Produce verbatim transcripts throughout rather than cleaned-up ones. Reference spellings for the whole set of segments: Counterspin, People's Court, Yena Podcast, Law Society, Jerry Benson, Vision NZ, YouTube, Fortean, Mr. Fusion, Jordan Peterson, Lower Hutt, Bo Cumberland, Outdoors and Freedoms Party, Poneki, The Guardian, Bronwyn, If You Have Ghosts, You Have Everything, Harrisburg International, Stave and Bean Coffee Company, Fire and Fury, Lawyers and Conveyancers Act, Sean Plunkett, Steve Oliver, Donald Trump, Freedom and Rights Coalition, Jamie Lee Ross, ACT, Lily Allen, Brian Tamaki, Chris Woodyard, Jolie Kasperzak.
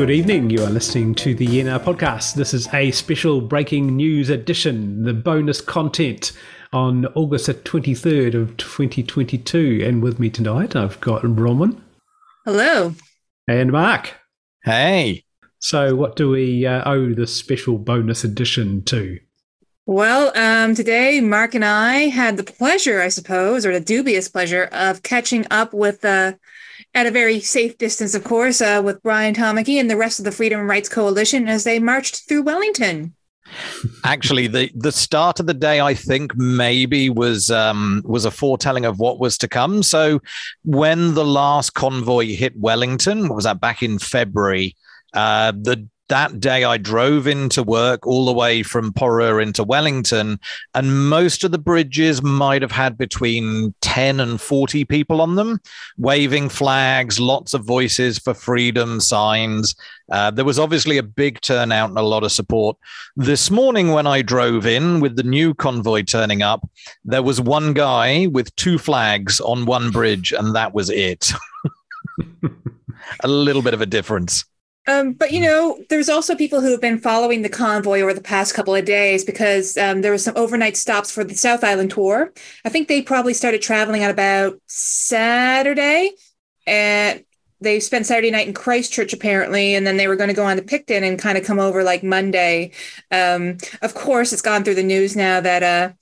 Good evening. You are listening to the Yena Podcast. This is a special breaking news edition, the bonus content on August the twenty-third of twenty twenty-two. And with me tonight, I've got Bronwyn. Hello. And Mark. Hey. So what do we uh, owe this special bonus edition to? Well, um, today, Mark and I had the pleasure, I suppose, or the dubious pleasure of catching up with... Uh, at a very safe distance, of course, uh, with Brian Tamaki and the rest of the Freedom and Rights Coalition as they marched through Wellington. Actually, the, the start of the day, I think, maybe was um, was a foretelling of what was to come. So when the last convoy hit Wellington, what was that, back in February, uh, the that day I drove into work all the way from Porirua into Wellington, and most of the bridges might have had between ten and forty people on them, waving flags, lots of voices for freedom, signs. Uh, there was obviously a big turnout and a lot of support. This morning when I drove in with the new convoy turning up, there was one guy with two flags on one bridge, and that was it. A little bit of a difference. Um, but, you know, there's also people who have been following the convoy over the past couple of days because um, there was some overnight stops for the South Island tour. I think they probably started traveling on about Saturday, and they spent Saturday night in Christchurch, apparently, and then they were going to go on to Picton and kind of come over like Monday. Um, of course, it's gone through the news now that uh,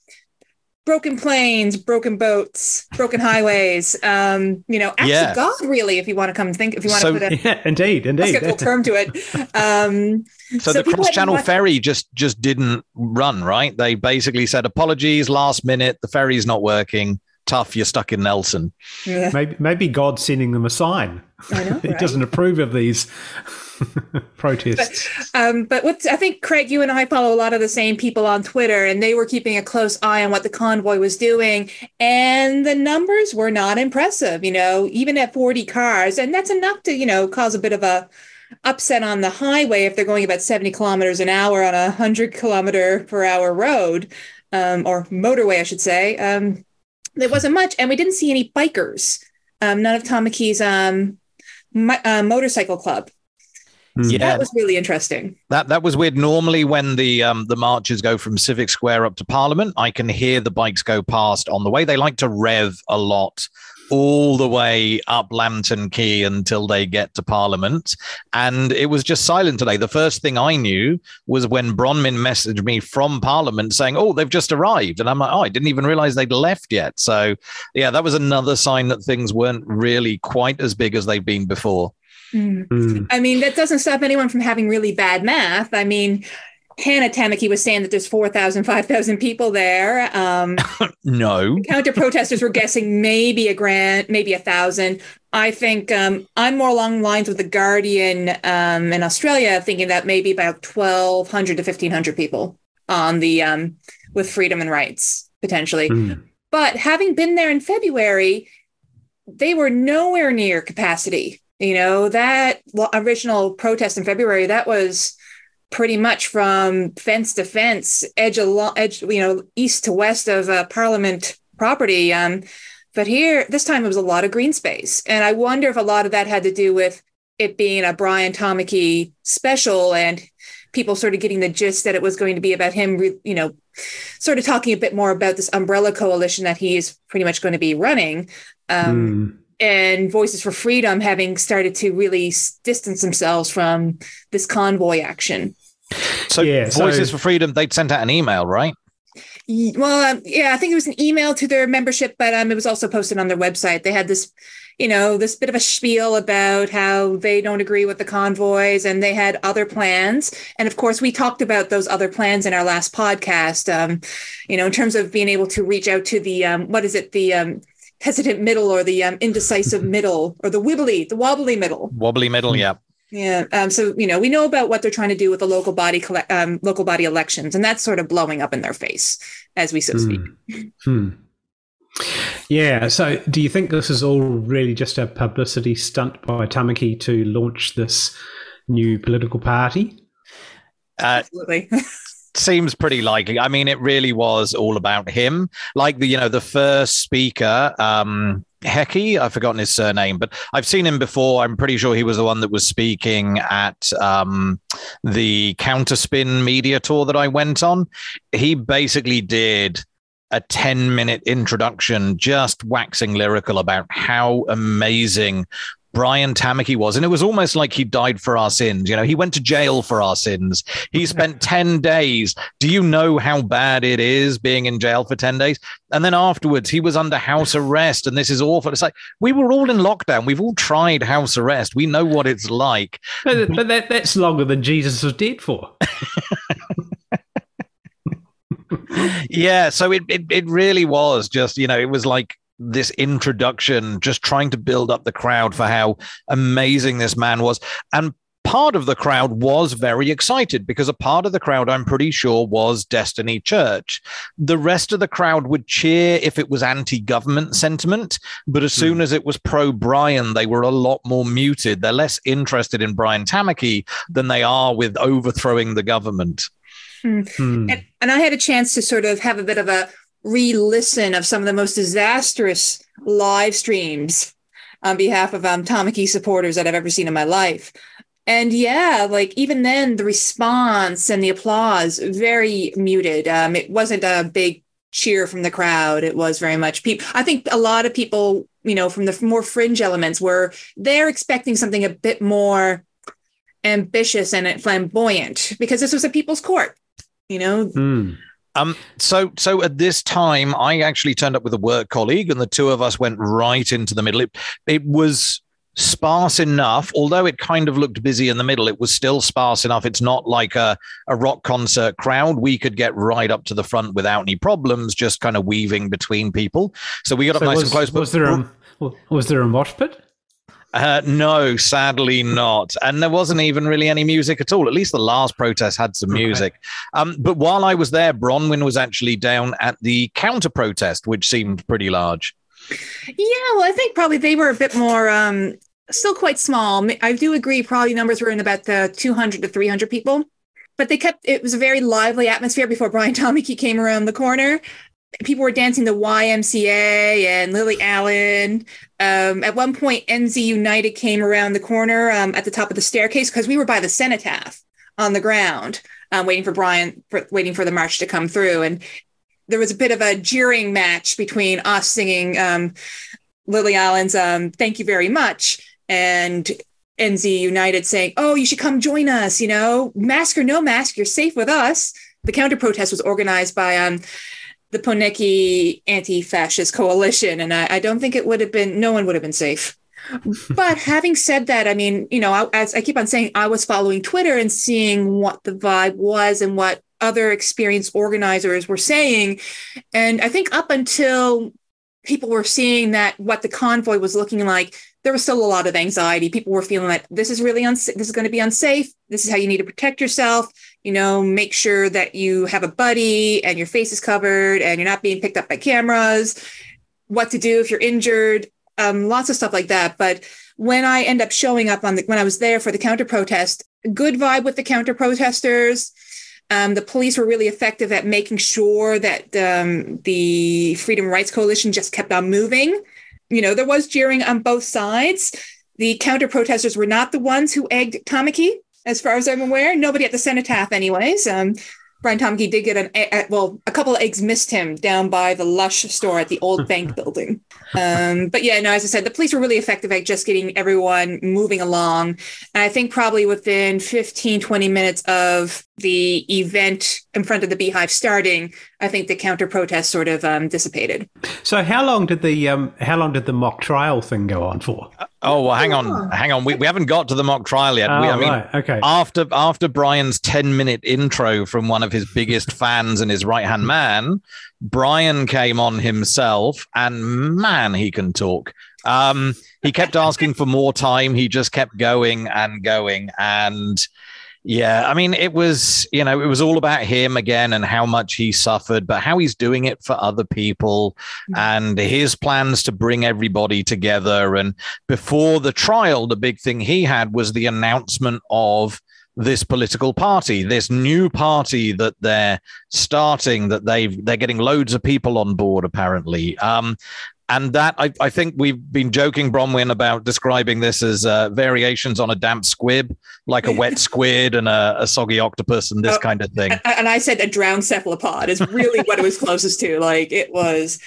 broken planes, broken boats, broken highways. Um, you know, acts yeah. of God, really. If you want to come think, if you want so, to put a yeah, indeed, indeed, a term to it. Um, so, so the cross-channel watch- ferry just just didn't run, right? They basically said, "Apologies, last minute, the ferry's not working. Tough, you're stuck in Nelson." Yeah. Maybe, maybe God's sending them a sign. I know, He right? doesn't approve of these protests. But, um, but what's, I think, Craig, you and I follow a lot of the same people on Twitter, and they were keeping a close eye on what the convoy was doing, and the numbers were not impressive, you know, even at forty cars. And that's enough to, you know, cause a bit of a upset on the highway if they're going about seventy kilometers an hour on a one hundred kilometer per hour road, um, or motorway, I should say. Um, there wasn't much, and we didn't see any bikers, um, none of Tamaki's um, my, uh, motorcycle club. So yeah, that was really interesting. That that was weird. Normally when the um, the marches go from Civic Square up to Parliament, I can hear the bikes go past on the way. They like to rev a lot all the way up Lambton Quay until they get to Parliament. And it was just silent today. The first thing I knew was when Bronwyn messaged me from Parliament saying, "Oh, they've just arrived." And I'm like, "Oh, I didn't even realize they'd left yet." So, yeah, that was another sign that things weren't really quite as big as they've been before. Mm. Mm. I mean, that doesn't stop anyone from having really bad math. I mean, Hannah Tamaki was saying that there's four thousand, five thousand people there. Um, no. The counter-protesters were guessing maybe a grand, maybe a thousand. I think um, I'm more along lines with The Guardian um, in Australia, thinking that maybe about twelve hundred to fifteen hundred people on the um, with freedom and rights, potentially. Mm. But having been there in February, they were nowhere near capacity. You know, that original protest in February, that was pretty much from fence to fence, edge, along, edge you know, east to west of uh, Parliament property. Um, but here, this time, it was a lot of green space. And I wonder if a lot of that had to do with it being a Brian Tamaki special and people sort of getting the gist that it was going to be about him, you know, sort of talking a bit more about this umbrella coalition that he is pretty much going to be running. Um mm. And Voices for Freedom having started to really distance themselves from this convoy action. So yeah, Voices so, for Freedom, they'd sent out an email, right? Well, um, yeah, I think it was an email to their membership, but um, it was also posted on their website. They had this, you know, this bit of a spiel about how they don't agree with the convoys and they had other plans. And of course, we talked about those other plans in our last podcast, um, you know, in terms of being able to reach out to the, um, what is it, the... Um, hesitant middle or the um, indecisive middle or the wibbly, the wobbly middle. Wobbly middle, yeah. Yeah. Um, so, you know, we know about what they're trying to do with the local body um, local body elections, and that's sort of blowing up in their face as we so speak. Mm. Mm. Yeah. So do you think this is all really just a publicity stunt by Tamaki to launch this new political party? Uh, Absolutely. Seems pretty likely. I mean, it really was all about him. Like the, you know, the first speaker, um, Hecky, I've forgotten his surname, but I've seen him before. I'm pretty sure he was the one that was speaking at um, the Counterspin media tour that I went on. He basically did a ten minute introduction, just waxing lyrical about how amazing Brian Tamaki was. And it was almost like he died for our sins. You know, he went to jail for our sins. He spent ten days. Do you know how bad it is being in jail for ten days? And then afterwards he was under house arrest and this is awful. It's like, we were all in lockdown. We've all tried house arrest. We know what it's like. But, but that, that's longer than Jesus was dead for. Yeah. So it, it, it really was just, you know, it was like, this introduction, just trying to build up the crowd for how amazing this man was. And part of the crowd was very excited because a part of the crowd, I'm pretty sure, was Destiny Church. The rest of the crowd would cheer if it was anti-government sentiment, but as soon as it was pro-Brian, they were a lot more muted. They're less interested in Brian Tamaki than they are with overthrowing the government. Hmm. Hmm. And, and I had a chance to sort of have a bit of a re-listen of some of the most disastrous live streams on behalf of um, Tamaki supporters that I've ever seen in my life. And yeah, like even then, the response and the applause, very muted. Um, it wasn't a big cheer from the crowd. It was very much people. I think a lot of people, you know, from the more fringe elements were, they're expecting something a bit more ambitious and flamboyant because this was a people's court, you know? Mm. Um, so so at this time, I actually turned up with a work colleague and the two of us went right into the middle. It, it was sparse enough, although it kind of looked busy in the middle, it was still sparse enough. It's not like a, a rock concert crowd. We could get right up to the front without any problems, just kind of weaving between people. So we got up so nice was, and close. But was there a, was there a mosh pit? Uh, no, sadly not. And there wasn't even really any music at all. At least the last protest had some music. Okay. Um, but while I was there, Bronwyn was actually down at the counter protest, which seemed pretty large. Yeah, well, I think probably they were a bit more, um, still quite small. I do agree. Probably numbers were in about the two hundred to three hundred people, but they kept, it was a very lively atmosphere before Brian Tamaki came around the corner. People were dancing the Y M C A and Lily Allen. Um, at one point, N Z United came around the corner um, at the top of the staircase because we were by the cenotaph on the ground, um, waiting for Brian, for, waiting for the march to come through. And there was a bit of a jeering match between us singing um, Lily Allen's um, "Thank You Very Much" and N Z United saying, "Oh, you should come join us. You know, mask or no mask, you're safe with us." The counter protest was organized by Um, the Poneki Anti-Fascist Coalition. And I, I don't think it would have been, no one would have been safe. But having said that, I mean, you know, I, as I keep on saying, I was following Twitter and seeing what the vibe was and what other experienced organizers were saying. And I think up until people were seeing that what the convoy was looking like, there was still a lot of anxiety. People were feeling like this is really unsafe. This is going to be unsafe. This is how you need to protect yourself. You know, make sure that you have a buddy and your face is covered and you're not being picked up by cameras. What to do if you're injured? Um, lots of stuff like that. But when I end up showing up on the, when I was there for the counter protest, good vibe with the counter protesters. Um, the police were really effective at making sure that um, the Freedom and Rights Coalition just kept on moving. You know, there was jeering on both sides. The counter-protesters were not the ones who egged Tamaki, as far as I'm aware. Nobody at the cenotaph, anyways. Um, Brian Tamaki did get an egg, well, a couple of eggs missed him down by the Lush store at the old bank building. Um, but yeah, no, as I said, the police were really effective at just getting everyone moving along. And I think probably within fifteen, twenty minutes of the event in front of the Beehive starting, I think the counter protest sort of um, dissipated. So how long did the um, how long did the mock trial thing go on for? Uh, oh, well, hang on, oh. hang on. We we haven't got to the mock trial yet. Oh, we, I mean, right. okay. After after Brian's ten minute intro from one of his biggest fans and his right hand man, Brian came on himself, and man, he can talk. Um, he kept asking for more time. He just kept going and going and. Yeah, I mean, it was, you know, it was all about him again and how much he suffered, but how he's doing it for other people and his plans to bring everybody together. And before the trial, the big thing he had was the announcement of this political party, this new party that they're starting, that they've, they're getting loads of people on board, apparently. Um, And that, I, I think we've been joking, Bronwyn, about describing this as uh, variations on a damp squib, like a wet squid and a, a soggy octopus and this oh, kind of thing. And I said a drowned cephalopod is really what it was closest to. Like it was.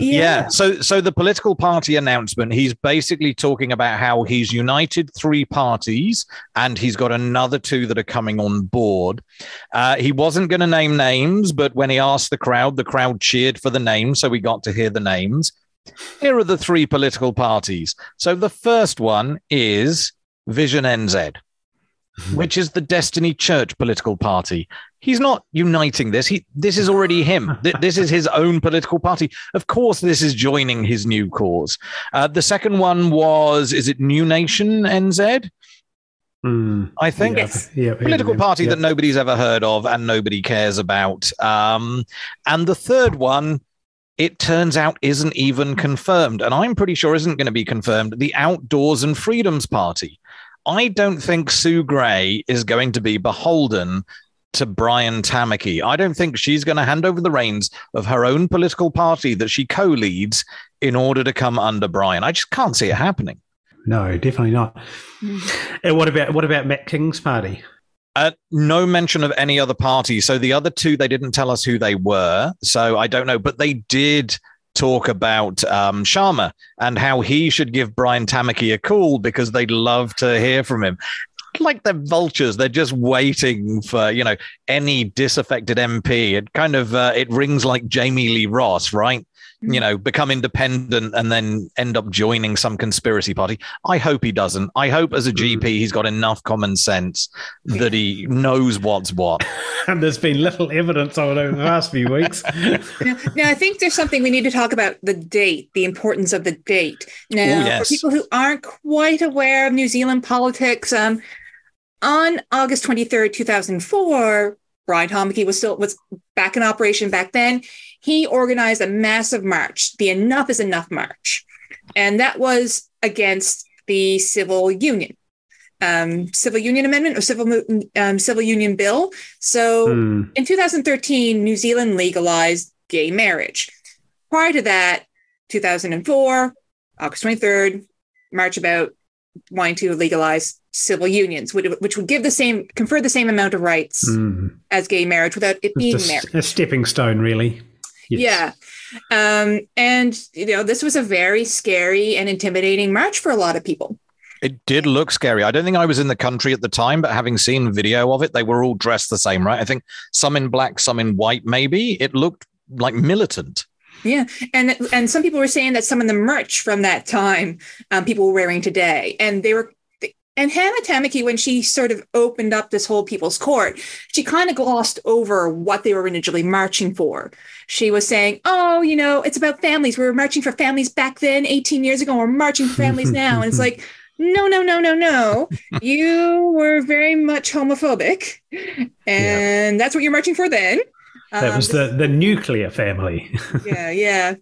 Yeah. yeah. So so the political party announcement, he's basically talking about how he's united three parties and he's got another two that are coming on board. Uh, he wasn't going to name names, but when he asked the crowd, the crowd cheered for the name. So we got to hear the names. Here are the three political parties. So the first one is Vision N Z, which is the Destiny Church political party. He's not uniting this. He, this is already him. This is his own political party. Of course, this is joining his new cause. Uh, the second one was, is it New Nation N Z? Mm, I think yeah, yes. yeah, political yeah, party yeah. that nobody's ever heard of and nobody cares about. Um, and the third one, it turns out, isn't even confirmed. And I'm pretty sure isn't going to be confirmed. The Outdoors and Freedoms Party. I don't think Sue Gray is going to be beholden to Brian Tamaki. I don't think she's going to hand over the reins of her own political party that she co-leads in order to come under Brian. I just can't see it happening. No, definitely not. And what about what about Matt King's party? Uh, no mention of any other party. So the other two, they didn't tell us who they were. So I don't know, but they did talk about um, Sharma and how he should give Brian Tamaki a call because they'd love to hear from him. Like they're vultures. They're just waiting for, you know, any disaffected M P. It kind of, uh, it rings like Jamie Lee Ross, right? You know, become independent and then end up joining some conspiracy party. I hope he doesn't. I hope as a G P, he's got enough common sense that he knows what's what. And there's been little evidence of it over the last few weeks. Now, now, I think there's something we need to talk about, the date, the importance of the date. Now, Ooh, yes. for people who aren't quite aware of New Zealand politics, um, on August twenty-third, two thousand four, Brian Tamaki was still was back in operation back then. He organized a massive march, the Enough Is Enough march. And that was against the Civil Union, um, Civil Union Amendment or Civil um, Civil Union Bill. So hmm. in two thousand thirteen, New Zealand legalized gay marriage. Prior to that, two thousand four, August twenty-third, march about wanting to legalize civil unions, which would give the same, confer the same amount of rights mm. as gay marriage without it being a, marriage. A stepping stone, really. Yes. Yeah. Um, and, you know, this was a very scary and intimidating march for a lot of people. It did look scary. I don't think I was in the country at the time, but having seen video of it, they were all dressed the same, right? I think some in black, some in white, maybe. It looked like militant. Yeah. And and some people were saying that some of the merch from that time, um, people were wearing today. And they were, and Hannah Tamaki, when she sort of opened up this whole People's Court, she kind of glossed over what they were initially marching for. She was saying, oh, you know, it's about families. We were marching for families back then, eighteen years ago. We're marching for families now. And it's like, no, no, no, no, no. You were very much homophobic. And yeah. that's what you're marching for then. That was um, the, the nuclear family. yeah, yeah.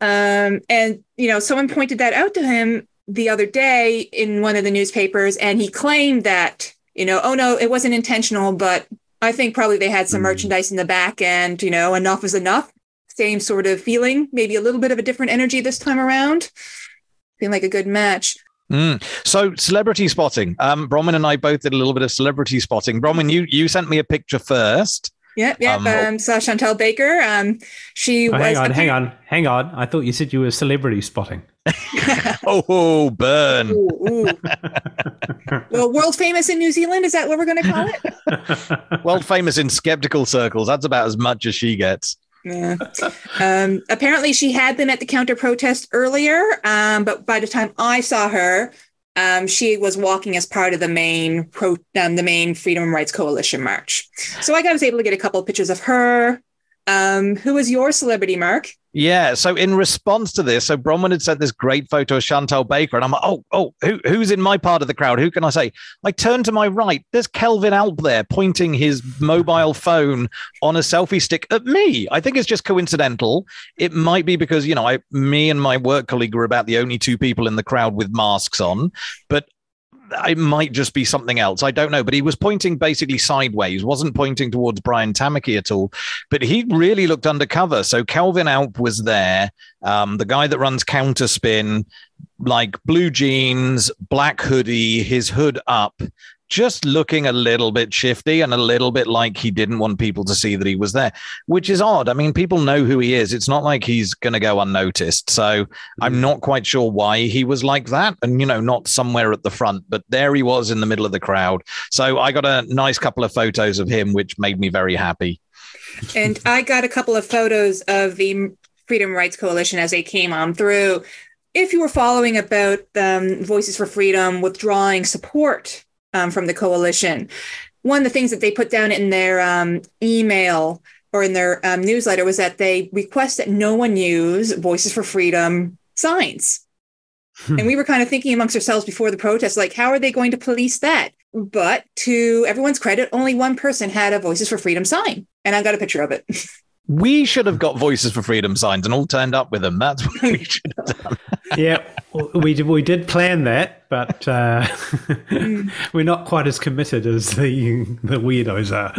Um, and, you know, someone pointed that out to him the other day in one of the newspapers, and he claimed that, you know, oh, no, it wasn't intentional, but I think probably they had some mm. merchandise in the back and, you know, enough is enough. Same sort of feeling, maybe a little bit of a different energy this time around. Being like a good match. Mm. So celebrity spotting. Um, Bronwyn and I both did a little bit of celebrity spotting. Bronwyn, you, you sent me a picture first. Yep, yep. Um, um, saw Chantelle Baker. Um, she oh, was. Hang on, a- hang on, hang on. I thought you said you were celebrity spotting. oh, burn. Ooh, ooh. Well, world famous in New Zealand. Is that what we're going to call it? World famous in skeptical circles. That's about as much as she gets. Yeah. Um, apparently, she had been at the counter protest earlier, um, but by the time I saw her, Um, she was walking as part of the main pro, um, the main Freedom and Rights Coalition march. So I was able to get a couple of pictures of her. Um, who was your celebrity, Mark? Yeah. So in response to this, so Bronwyn had sent this great photo of Chantelle Baker, and I'm like, oh, oh, who, who's in my part of the crowd? Who can I say? I turn to my right. There's Kelvin Alp there pointing his mobile phone on a selfie stick at me. I think it's just coincidental. It might be because, you know, I, me and my work colleague were about the only two people in the crowd with masks on, but it might just be something else. I don't know. But he was pointing basically sideways, wasn't pointing towards Brian Tamaki at all. But he really looked undercover. So Kelvin Alp was there, um, the guy that runs Counterspin, like blue jeans, black hoodie, his hood up, just looking a little bit shifty and a little bit like he didn't want people to see that he was there, which is odd. I mean, people know who he is. It's not like he's going to go unnoticed. So I'm not quite sure why he was like that. And, you know, not somewhere at the front, but there he was in the middle of the crowd. So I got a nice couple of photos of him, which made me very happy. And I got a couple of photos of the Freedom Rights Coalition as they came on through. If you were following about um, Voices for Freedom withdrawing support Um, from the coalition, one of the things that they put down in their um, email or in their um, newsletter was that they request that no one use Voices for Freedom signs. Hmm. And we were kind of thinking amongst ourselves before the protest, like, how are they going to police that? But to everyone's credit, only one person had a Voices for Freedom sign. And I got a picture of it. We should have got Voices for Freedom signs and all turned up with them. That's what we should have done. Yeah, we did, we did plan that, but uh, we're not quite as committed as the, the weirdos are.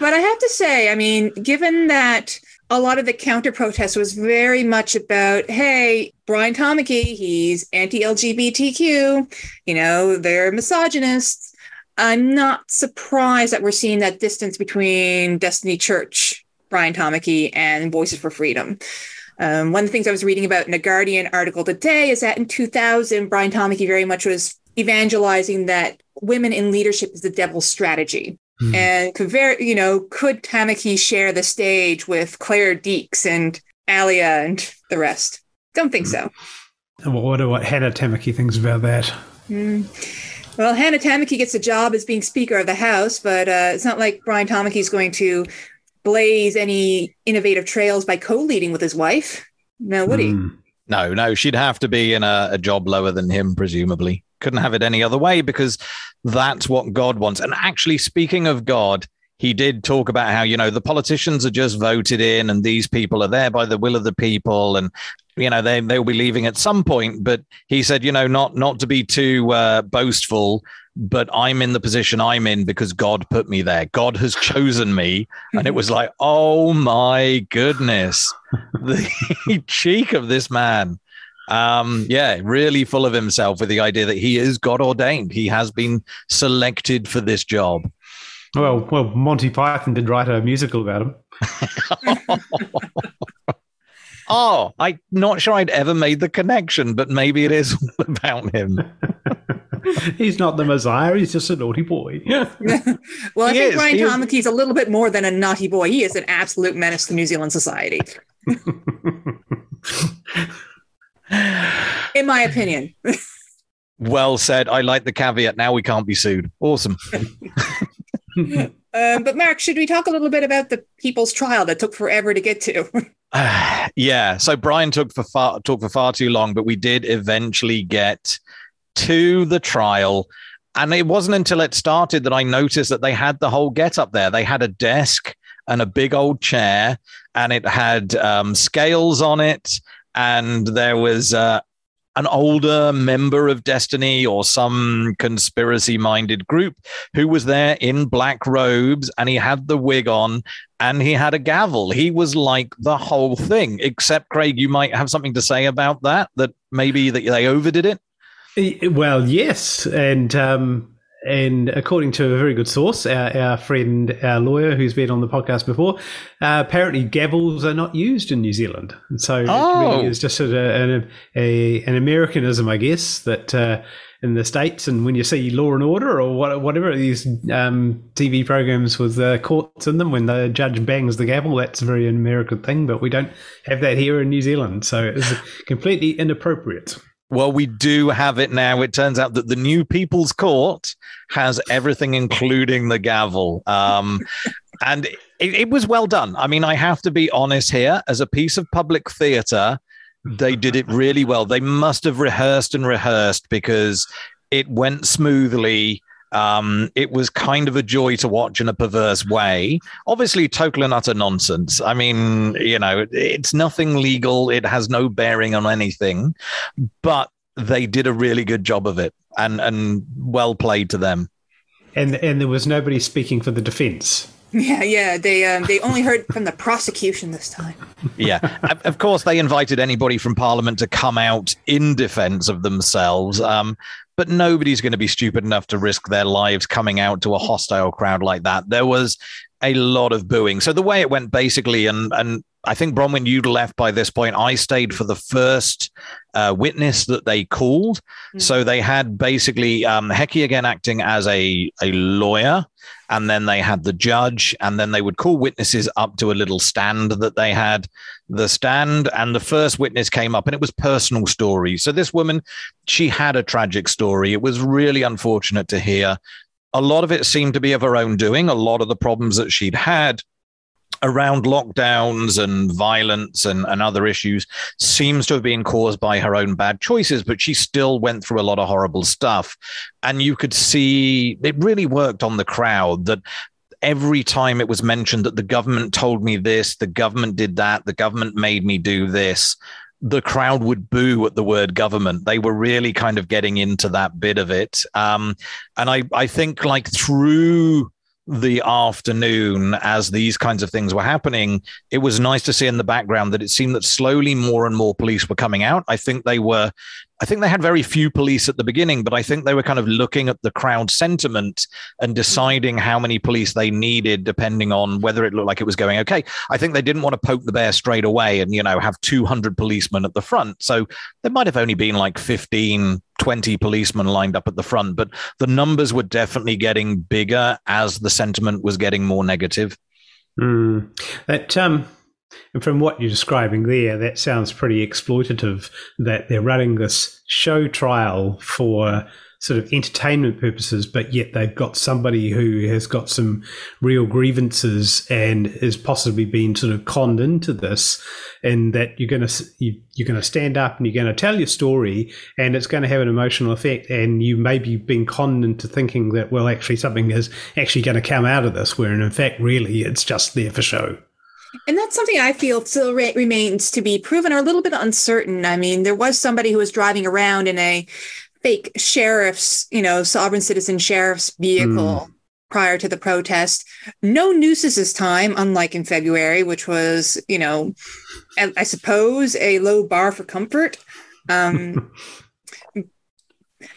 But I have to say, I mean, given that a lot of the counter-protest was very much about, hey, Brian Tamaki, he's anti-L G B T Q, you know, they're misogynists. I'm not surprised that we're seeing that distance between Destiny Church, Brian Tamaki, and Voices for Freedom. Um, one of the things I was reading about in the Guardian article today is that in two thousand, Brian Tamaki very much was evangelizing that women in leadership is the devil's strategy. Mm. And could very, you know, could Tamaki share the stage with Claire Deeks and Alia and the rest? Don't think so. Well, what do what Hannah Tamaki thinks about that? Mm. Well, Hannah Tamaki gets a job as being Speaker of the House, but uh, it's not like Brian Tamaki's going to blaze any innovative trails by co-leading with his wife. No, would he? Mm. No, no, she'd have to be in a, a job lower than him, presumably. Couldn't have it any other way because that's what God wants. And actually, speaking of God, he did talk about how, you know, the politicians are just voted in and these people are there by the will of the people. And, you know, they, they'll be leaving at some point. But he said, you know, not not to be too uh, boastful, but I'm in the position I'm in because God put me there. God has chosen me. And it was like, oh, my goodness, the cheek of this man. Um, yeah, really full of himself with the idea that he is God ordained. He has been selected for this job. Well, well, Monty Python did write a musical about him. Oh, I'm not sure I'd ever made the connection, but maybe it is all about him. He's not the Messiah. He's just a naughty boy. Yeah. Well, I he think is. Brian Tamaki's a little bit more than a naughty boy. He is an absolute menace to New Zealand society. In my opinion. Well said. I like the caveat. Now we can't be sued. Awesome. um, but Mark, should we talk a little bit about the people's trial that took forever to get to? uh, yeah. So Brian took for far, talked for far too long, but we did eventually get to the trial. And it wasn't until it started that I noticed that they had the whole get up there. They had a desk and a big old chair, and it had um, scales on it. And there was uh, an older member of Destiny or some conspiracy minded group who was there in black robes, and he had the wig on and he had a gavel. He was like the whole thing, except Craig, you might have something to say about that, that maybe that they overdid it. Well, yes, and um, and according to a very good source, our, our friend, our lawyer, who's been on the podcast before, uh, apparently gavels are not used in New Zealand, and so oh. it really is just a, a, a, an Americanism, I guess, that uh, in the States, and when you see Law and Order or what, whatever these um, T V programs with uh, courts in them, when the judge bangs the gavel, that's a very American thing, but we don't have that here in New Zealand, so it's completely inappropriate. Well, we do have it now. It turns out that the new People's Court has everything, including the gavel. Um, and it, it was well done. I mean, I have to be honest here. As a piece of public theatre, they did it really well. They must have rehearsed and rehearsed because it went smoothly. Um, it was kind of a joy to watch in a perverse way. Obviously, total and utter nonsense. I mean, you know, it, it's nothing legal. It has no bearing on anything. But they did a really good job of it, and and well played to them. And and there was nobody speaking for the defense. Yeah, yeah. They um, they only heard from the prosecution this time. Yeah. Of course, they invited anybody from Parliament to come out in defense of themselves. Um, but nobody's going to be stupid enough to risk their lives coming out to a hostile crowd like that. There was a lot of booing. So the way it went basically, and and I think, Bronwyn, you'd left by this point. I stayed for the first uh, witness that they called. Mm. So they had basically um, Hecky again acting as a, a lawyer, and then they had the judge, and then they would call witnesses up to a little stand that they had. The stand and the first witness came up, and it was personal story. So this woman, she had a tragic story. It was really unfortunate to hear. A lot of it seemed to be of her own doing. A lot of the problems that she'd had around lockdowns and violence and, and other issues seems to have been caused by her own bad choices, but she still went through a lot of horrible stuff. And you could see it really worked on the crowd, that every time it was mentioned that the government told me this, the government did that, the government made me do this, the crowd would boo at the word government. They were really kind of getting into that bit of it. Um, and I, I think like through the afternoon, as these kinds of things were happening, it was nice to see in the background that it seemed that slowly more and more police were coming out. I think they were, I think they had very few police at the beginning, but I think they were kind of looking at the crowd sentiment and deciding how many police they needed, depending on whether it looked like it was going okay. I think they didn't want to poke the bear straight away and, you know, have two hundred policemen at the front. So there might have only been like fifteen, twenty policemen lined up at the front, but the numbers were definitely getting bigger as the sentiment was getting more negative. Mm. That, um, and from what you're describing there, that sounds pretty exploitative, that they're running this show trial for sort of entertainment purposes, but yet they've got somebody who has got some real grievances and is possibly being sort of conned into this, and that you're going to you, you're going to stand up and you're going to tell your story, and it's going to have an emotional effect, and you may be being conned into thinking that, well, actually something is actually going to come out of this, where in fact really it's just there for show. And that's something I feel still re- remains to be proven, or a little bit uncertain. I mean, there was somebody who was driving around in a fake sheriff's, you know, sovereign citizen sheriff's vehicle mm. prior to the protest. No nooses this time, unlike in February, which was, you know, I, I suppose a low bar for comfort. Um,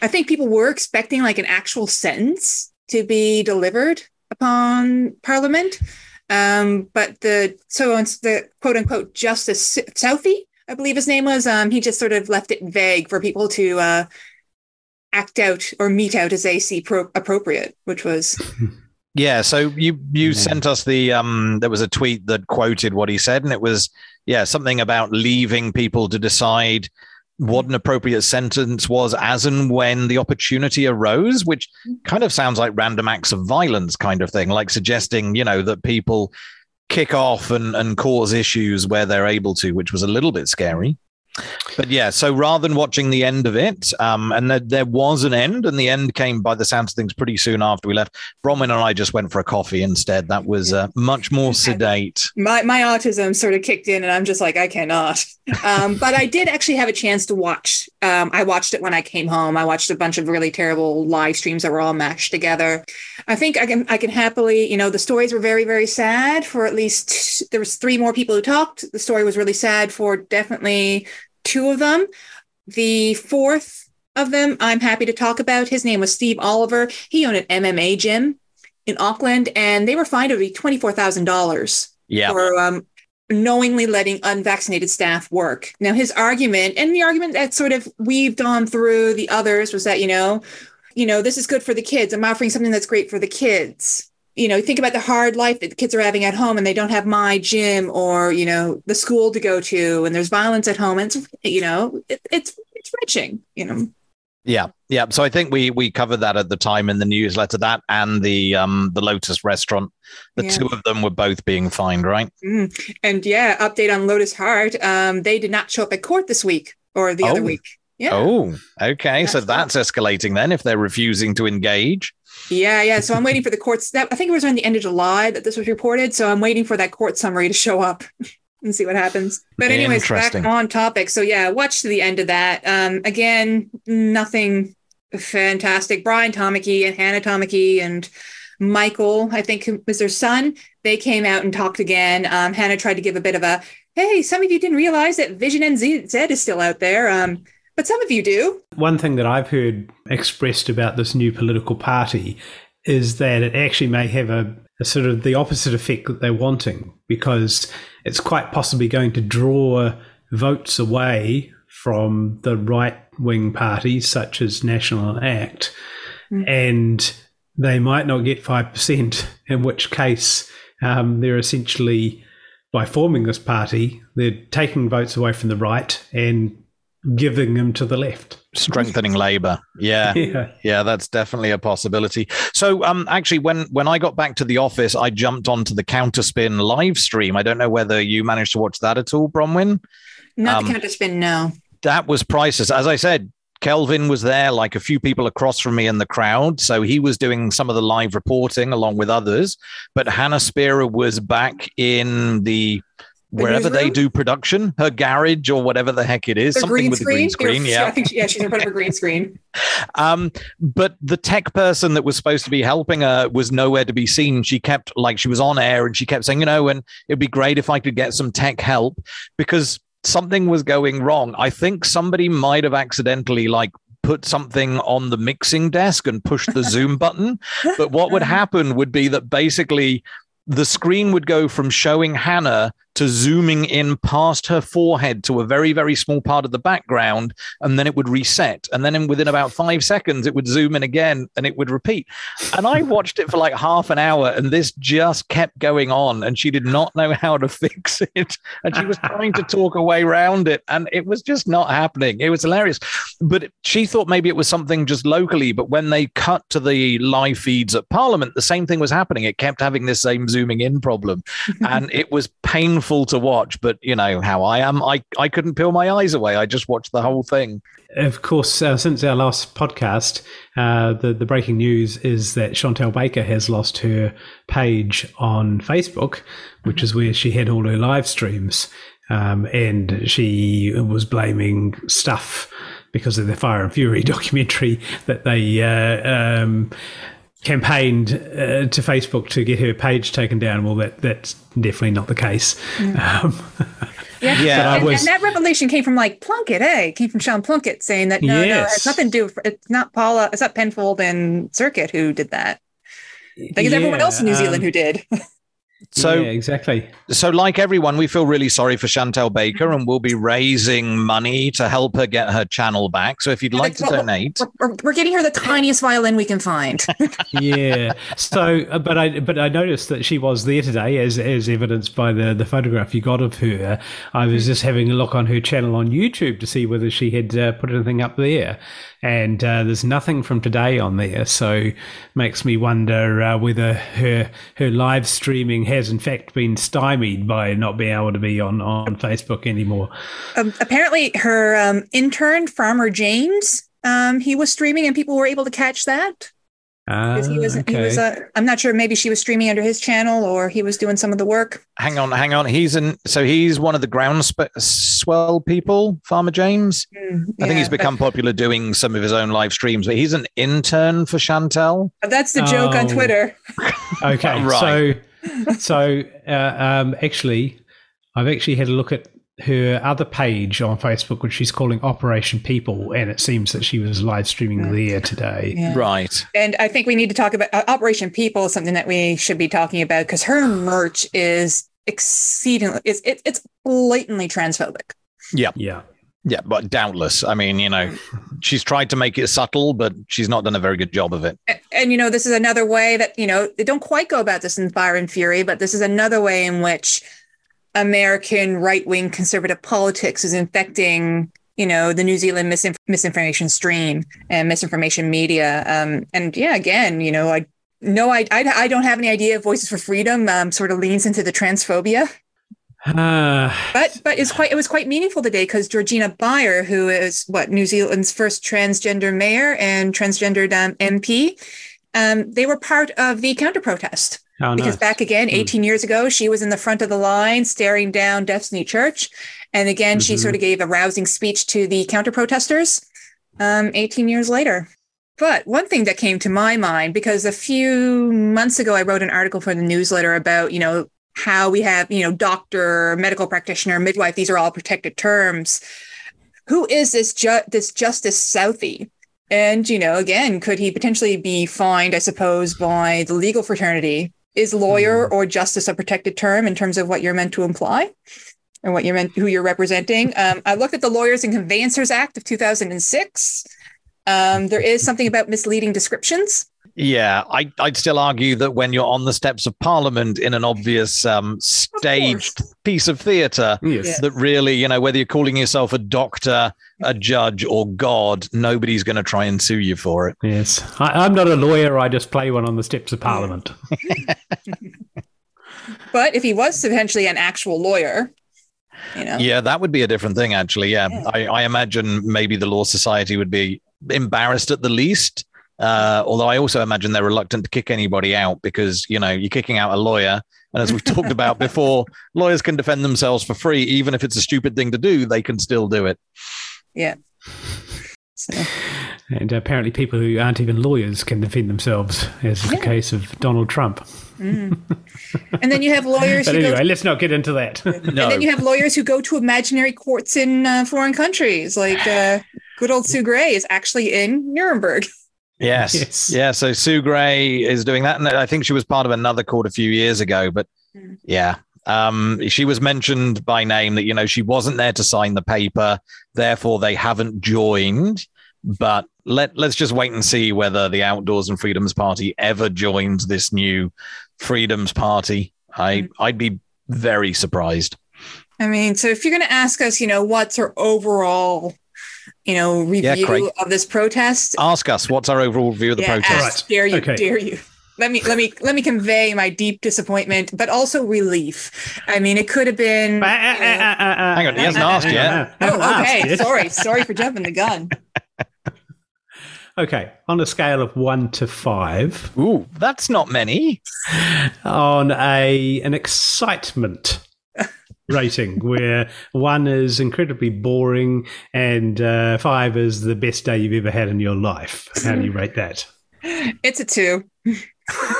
I think people were expecting like an actual sentence to be delivered upon Parliament. Um, but the so on the quote unquote Justice Southey, I believe his name was, um, he just sort of left it vague for people to uh, act out or mete out as they see pro- appropriate, which was. Yeah. So you you yeah. sent us the um, there was a tweet that quoted what he said, and it was yeah something about leaving people to decide what an appropriate sentence was as and when the opportunity arose, which kind of sounds like random acts of violence kind of thing, like suggesting, you know, that people kick off and, and cause issues where they're able to, which was a little bit scary. But yeah, so rather than watching the end of it, um, and there, there was an end, and the end came by the sounds of things pretty soon after we left. Bronwyn and I just went for a coffee instead. That was uh, much more sedate. My my autism sort of kicked in, and I'm just like, I cannot. Um, but I did actually have a chance to watch. Um, I watched it when I came home. I watched a bunch of really terrible live streams that were all mashed together. I think I can I can happily, you know, the stories were very, very sad for at least, there was three more people who talked. The story was really sad for definitely two of them. The fourth of them, I'm happy to talk about. His name was Steve Oliver. He owned an M M A gym in Auckland, and they were fined over twenty-four thousand dollars yeah. for um, knowingly letting unvaccinated staff work. Now, his argument, and the argument that sort of weaved on through the others, was that, you know, you know, this is good for the kids. I'm offering something that's great for the kids. You know, think about the hard life that the kids are having at home, and they don't have my gym or, you know, the school to go to, and there's violence at home. And, it's, you know, it, it's, it's wrenching, you know? Yeah. Yeah. So I think we, we covered that at the time in the newsletter, that and the, um, the Lotus restaurant, the yeah. two of them were both being fined, right? Mm. And yeah, update on Lotus Heart. Um, they did not show up at court this week or the oh. other week. Yeah. Oh, okay. That's so that's fun. Escalating then if they're refusing to engage. Yeah, yeah. So I'm waiting for the courts. That, I think it was around the end of July that this was reported. So I'm waiting for that court summary to show up. and see what happens. But anyways, back on topic. So yeah, watch to the end of that. Um, again, nothing fantastic. Brian Tamaki and Hannah Tamaki and Michael, I think was their son, they came out and talked again. Um, Hannah tried to give a bit of a, hey, some of you didn't realize that Vision N Z is still out there. Um, but some of you do. One thing that I've heard expressed about this new political party is that it actually may have a, a sort of the opposite effect that they're wanting, because it's quite possibly going to draw votes away from the right-wing parties such as National and ACT, mm. and they might not get five percent, in which case um, they're essentially, by forming this party, they're taking votes away from the right and giving them to the left. Strengthening Labour. Yeah. yeah. Yeah, that's definitely a possibility. So um, actually, when, when I got back to the office, I jumped onto the Counterspin live stream. I don't know whether you managed to watch that at all, Bronwyn? Not um, the Counterspin, no. That was priceless. As I said, Kelvin was there, like a few people across from me in the crowd. So he was doing some of the live reporting along with others. But Hannah Spearer was back in the... wherever they do production, her garage or whatever the heck it is, the something with screen? A green screen. Yeah, yeah. I think she, yeah, she's in front of a green screen. Um, but the tech person that was supposed to be helping her was nowhere to be seen. She kept, like, she was on air and she kept saying, you know, and it'd be great if I could get some tech help, because something was going wrong. I think somebody might have accidentally, like, put something on the mixing desk and pushed the Zoom button. But what would happen would be that basically the screen would go from showing Hannah to zooming in past her forehead to a very, very small part of the background, and then it would reset. And then in, within about five seconds, it would zoom in again, and it would repeat. And I watched it for like half an hour, and this just kept going on, and she did not know how to fix it. And she was trying to talk her way around it, and it was just not happening. It was hilarious. But she thought maybe it was something just locally, but when they cut to the live feeds at Parliament, the same thing was happening. It kept having this same zooming in problem, and it was painful to watch. But you know how I am, I, I couldn't peel my eyes away. I just watched the whole thing. Of course, uh, since our last podcast, uh, the, the breaking news is that Chantelle Baker has lost her page on Facebook, which is where she had all her live streams. Um, and she was blaming stuff because of the Fire and Fury documentary that they uh, um, campaigned uh, to Facebook to get her page taken down. Well, that that's definitely not the case. Yeah. Um, yeah. yeah. And, was, and that revelation came from like Plunkett, eh? It came from Sean Plunkett saying that, no, yes. no, it's nothing to do with, it's not Paula, it's not Penfold and Circuit who did that. I think it's yeah, everyone else in New Zealand um, who did. So yeah, exactly. So like everyone, we feel really sorry for Chantelle Baker, and we'll be raising money to help her get her channel back. So if you'd like to donate, we're, we're getting her the tiniest violin we can find. yeah. So, but I but I noticed that she was there today, as as evidenced by the the photograph you got of her. I was just having a look on her channel on YouTube to see whether she had uh, put anything up there, and uh, there's nothing from today on there. So makes me wonder uh, whether her her live streaming has in fact been stymied by not being able to be on, on Facebook anymore. Um, apparently her um, intern, Farmer James, um, he was streaming and people were able to catch that. Ah, he was, okay. he was uh, I'm not sure, maybe she was streaming under his channel or he was doing some of the work. Hang on, hang on. He's in, so he's one of the groundswell people, Farmer James. Mm, yeah, I think he's become but, popular doing some of his own live streams, but he's an intern for Chantelle. That's the joke oh, on Twitter. Okay, right. So... so uh, um, actually, I've actually had a look at her other page on Facebook, which she's calling Operation People, and it seems that she was live streaming right. there today. Yeah. Right. And I think we need to talk about uh, Operation People is something that we should be talking about, because her merch is exceedingly, it's, it, it's blatantly transphobic. Yeah. Yeah. Yeah, but doubtless. I mean, you know, she's tried to make it subtle, but she's not done a very good job of it. And, and you know, this is another way that, you know, they don't quite go about this in Fire and Fury, but this is another way in which American right-wing conservative politics is infecting, you know, the New Zealand misinf- misinformation stream and misinformation media. Um, and yeah, again, you know, I no, I, I, I don't have any idea if Voices for Freedom um, sort of leans into the transphobia. Uh, but but it's quite it was quite meaningful today, because Georgina Beyer, who is what New Zealand's first transgender mayor and transgendered um, M P, um, they were part of the counter-protest. Oh, because nice. Back again, eighteen mm. years ago, she was in the front of the line staring down Destiny Church. And again, mm-hmm. she sort of gave a rousing speech to the counter-protesters um, eighteen years later. But one thing that came to my mind, because a few months ago, I wrote an article for the newsletter about, you know, how we have, you know, doctor, medical practitioner, midwife, these are all protected terms. Who is this ju- this Justice Southey? And, you know, again, could he potentially be fined, I suppose, by the legal fraternity? Is lawyer or justice a protected term in terms of what you're meant to imply and what you're meant, who you're representing? Um, I looked at the Lawyers and Conveyancers Act of two thousand six. Um, there is something about misleading descriptions. Yeah, I, I'd still argue that when you're on the steps of Parliament in an obvious um, staged of piece of theatre, yes. that really, you know, whether you're calling yourself a doctor, a judge or God, nobody's going to try and sue you for it. Yes, I, I'm not a lawyer. I just play one on the steps of Parliament. But if he was potentially an actual lawyer... You know? Yeah, that would be a different thing, actually. Yeah, yeah. I, I imagine maybe the Law Society would be embarrassed at the least. Uh, although I also imagine they're reluctant to kick anybody out because, you know, you're kicking out a lawyer. And as we've talked about before, lawyers can defend themselves for free. Even if it's a stupid thing to do, they can still do it. Yeah. So. And apparently people who aren't even lawyers can defend themselves, as yeah. the case of Donald Trump. Mm. And then you have lawyers. But who anyway, go to- let's not get into that. No. And then you have lawyers who go to imaginary courts in uh, foreign countries, like uh, good old Sue Gray is actually in Nuremberg. Yes. yes. Yeah. So Sue Gray is doing that. And I think she was part of another court a few years ago. But mm. yeah, um, she was mentioned by name that, you know, she wasn't there to sign the paper. Therefore, they haven't joined. But let, let's just wait and see whether the Outdoors and Freedoms Party ever joins this new Freedoms Party. I, mm-hmm. I'd be very surprised. I mean, so if you're going to ask us, you know, what's our overall, you know, review yeah, of this protest? Ask us. What's our overall review of the yeah, protest? Ask, right. Dare you, okay. dare you. Let me let me let me convey my deep disappointment, but also relief. I mean, it could have been. You know, hang on, he hasn't asked yet. Oh, okay. Sorry, sorry for jumping the gun. Okay, on a scale of one to five. Ooh, that's not many. On a an excitement rating where one is incredibly boring and uh, five is the best day you've ever had in your life. How do you rate that? It's a two.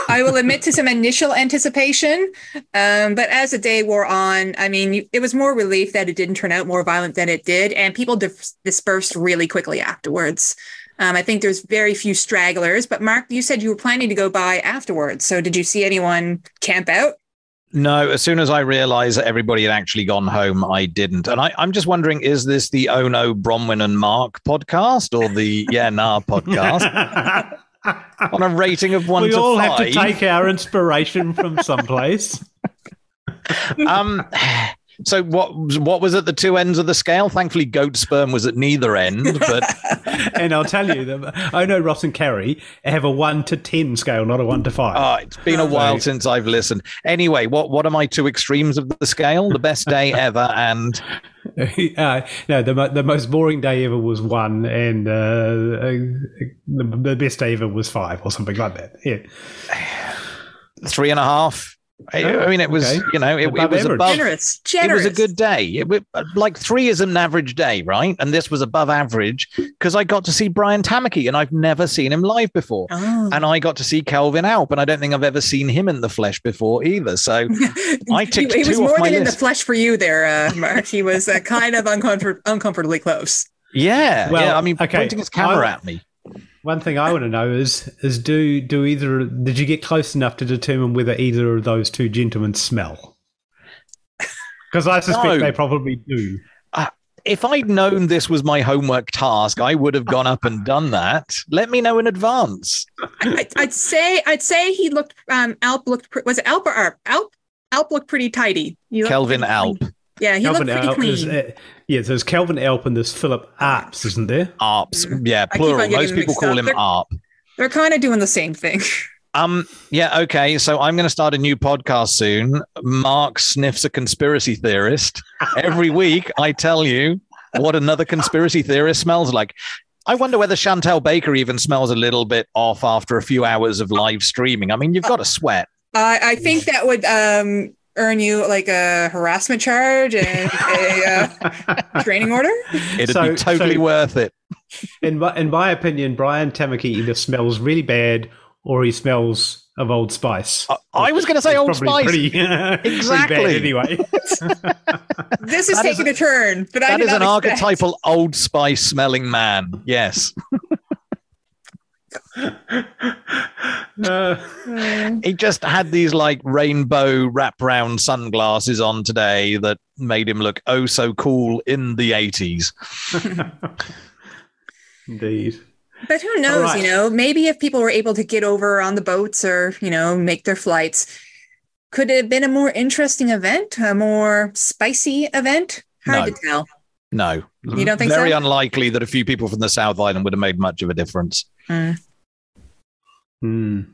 I will admit to some initial anticipation, um, but as the day wore on, I mean, it was more relief that it didn't turn out more violent than it did, and people dis- dispersed really quickly afterwards. Um, I think there's very few stragglers, but Mark, you said you were planning to go by afterwards. So did you see anyone camp out? No, as soon as I realized that everybody had actually gone home, I didn't. And I, I'm just wondering, is this the Oh No, Bronwyn and Mark podcast or the Yeah Nah podcast? On a rating of one we to five. We all have to take our inspiration from someplace. um... So what what was at the two ends of the scale? Thankfully, goat sperm was at neither end. But and I'll tell you, that I know Ross and Carrie have a one to ten scale, not a one to five. Oh, it's been a while so, since I've listened. Anyway, what, what are my two extremes of the scale? The best day ever and... Uh, no, the the most boring day ever was one, and uh, the, the best day ever was five or something like that. Yeah, three and a half. I, oh, I mean, it was, okay. you know, it, above it was average. above. Generous, generous. It was a good day. It, it, like three is an average day, right? And this was above average because I got to see Brian Tamaki and I've never seen him live before. Oh. And I got to see Kelvin Alp and I don't think I've ever seen him in the flesh before either. So I ticked it two off my list. It was more than in the flesh for you there, uh, Mark. He was uh, kind of uncomfort- uncomfortably close. Yeah. Well, yeah, I mean, okay. pointing his camera I- at me. One thing I want to know is is do do either did you get close enough to determine whether either of those two gentlemen smell? Because I suspect no. they probably do. Uh, if I'd known this was my homework task, I would have gone up and done that. Let me know in advance. I, I'd say I'd say he looked. Um, Alp looked. Was it Alp or Arp? Alp? Alp looked pretty tidy. You Kelvin Alp. Clean. Yeah, he Kelvin looked pretty Alp clean. Is, uh, yeah, there's Kelvin Alp and there's Philip Arps, isn't there? Arps, yeah, plural. Most people call up. him they're, Arp. They're kind of doing the same thing. Um, yeah, okay. So I'm going to start a new podcast soon. Mark sniffs a conspiracy theorist. Every week I tell you what another conspiracy theorist smells like. I wonder whether Chantelle Baker even smells a little bit off after a few hours of live streaming. I mean, you've got to sweat. I, I think that would um, earn you like a harassment charge and a uh, training order. It'd so, be totally so, worth it. In my, in my opinion, Brian Tamaki either smells really bad or he smells of Old Spice. Uh, I was going to say Old Spice. Pretty, uh, exactly. Pretty anyway. This is that taking is a, a turn. But that I did is not an expect. Archetypal Old Spice smelling man. Yes. uh, he just had these like rainbow wraparound sunglasses on today that made him look oh so cool in the eighties. Indeed. But who knows, right. you know, maybe if people were able to get over on the boats or, you know, make their flights, could it have been a more interesting event, a more spicy event? Hard no. to tell. No. You don't think Very so? Very unlikely that a few people from the South Island would have made much of a difference. Mm. Mm.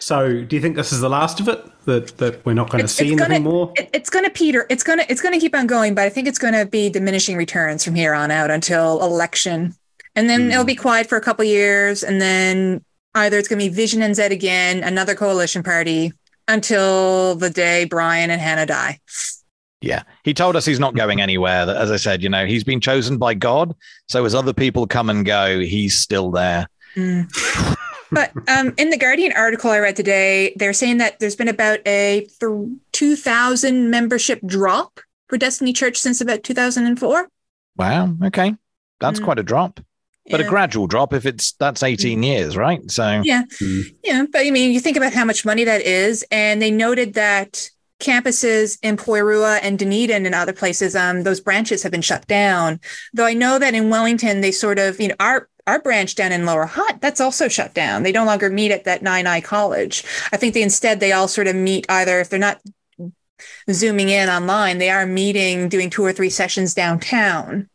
So do you think this is the last of it, that, that we're not going to see anything gonna, more? It, it's going to peter. It's going to it's going to keep on going, but I think it's going to be diminishing returns from here on out until election. And then mm. it'll be quiet for a couple of years. And then either it's going to be Vision N Z again, another coalition party, until the day Brian and Hannah die. Yeah. He told us he's not going anywhere. As I said, you know, he's been chosen by God. So as other people come and go, he's still there. Mm. But um, in the Guardian article I read today, they're saying that there's been about a two thousand membership drop for Destiny Church since about two thousand four. Wow. Okay. That's mm. quite a drop. But yeah. a gradual drop if it's that's eighteen years, right? So yeah. Mm. Yeah. But I mean, you think about how much money that is. And they noted that campuses in Porirua and Dunedin and other places, um, those branches have been shut down. Though I know that in Wellington, they sort of, you know, our our branch down in Lower Hutt, that's also shut down. They no longer meet at that nine I college. I think they instead they all sort of meet either if they're not zooming in online, they are meeting, doing two or three sessions downtown.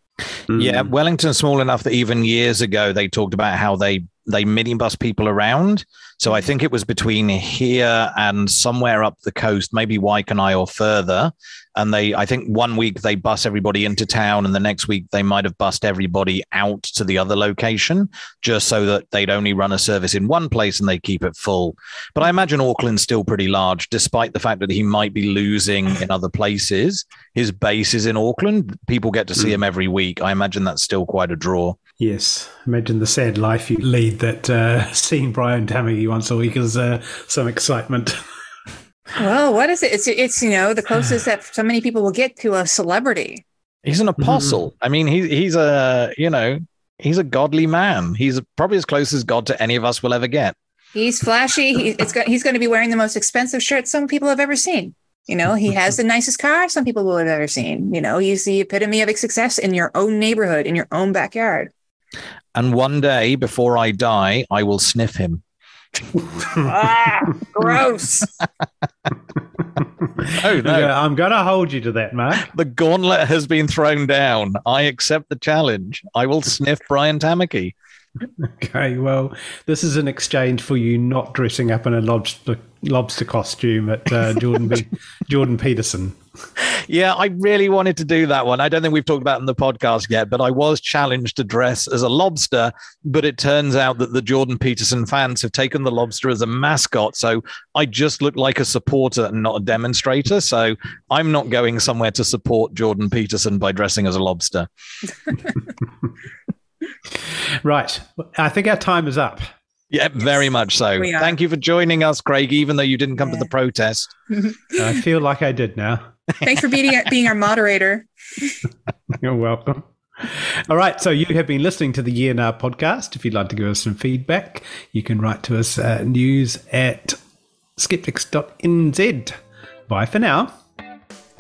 Mm. Yeah, Wellington's small enough that even years ago they talked about how they they minibus people around. So I think it was between here and somewhere up the coast, maybe Waikanae or further. And they, I think one week they bus everybody into town and the next week they might have bussed everybody out to the other location just so that they'd only run a service in one place and they keep it full. But I imagine Auckland's still pretty large, despite the fact that he might be losing in other places. His base is in Auckland. People get to see him every week. I imagine that's still quite a draw. Yes. Imagine the sad life you lead that uh, seeing Brian Tamaki once a week is uh, some excitement. Well, what is it? It's, it's you know, the closest that so many people will get to a celebrity. He's an apostle. Mm-hmm. I mean, he, he's a, you know, he's a godly man. He's probably as close as God to any of us will ever get. He's flashy. He, it's got, he's going to be wearing the most expensive shirt some people have ever seen. You know, he has the nicest car some people will have ever seen. You know, he's the epitome of success in your own neighborhood, in your own backyard. And one day before I die, I will sniff him. Ah, gross. Oh, no. Yeah, I'm going to hold you to that, Mark. The gauntlet has been thrown down. I accept the challenge. I will sniff Brian Tamaki. Okay, well, this is in exchange for you not dressing up in a lobster lobster costume at uh, Jordan B- Jordan Peterson. Yeah, I really wanted to do that one. I don't think we've talked about it in the podcast yet, but I was challenged to dress as a lobster, but it turns out that the Jordan Peterson fans have taken the lobster as a mascot, so I just look like a supporter and not a demonstrator, so I'm not going somewhere to support Jordan Peterson by dressing as a lobster. Right. I think our time is up. Yeah, very much so. Thank you for joining us, Craig, even though you didn't come yeah. to the protest. I feel like I did now. Thanks for being, being our moderator. You're welcome. All right. So you have been listening to the Yena podcast. If you'd like to give us some feedback, you can write to us at news at skeptics dot n z. Bye for now.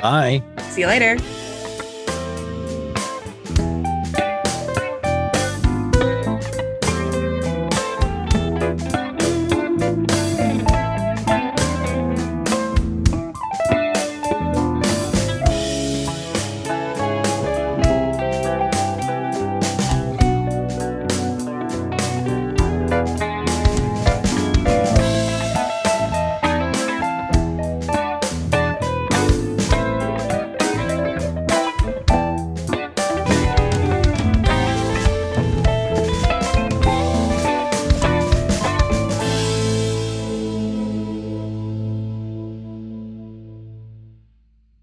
Bye. See you later.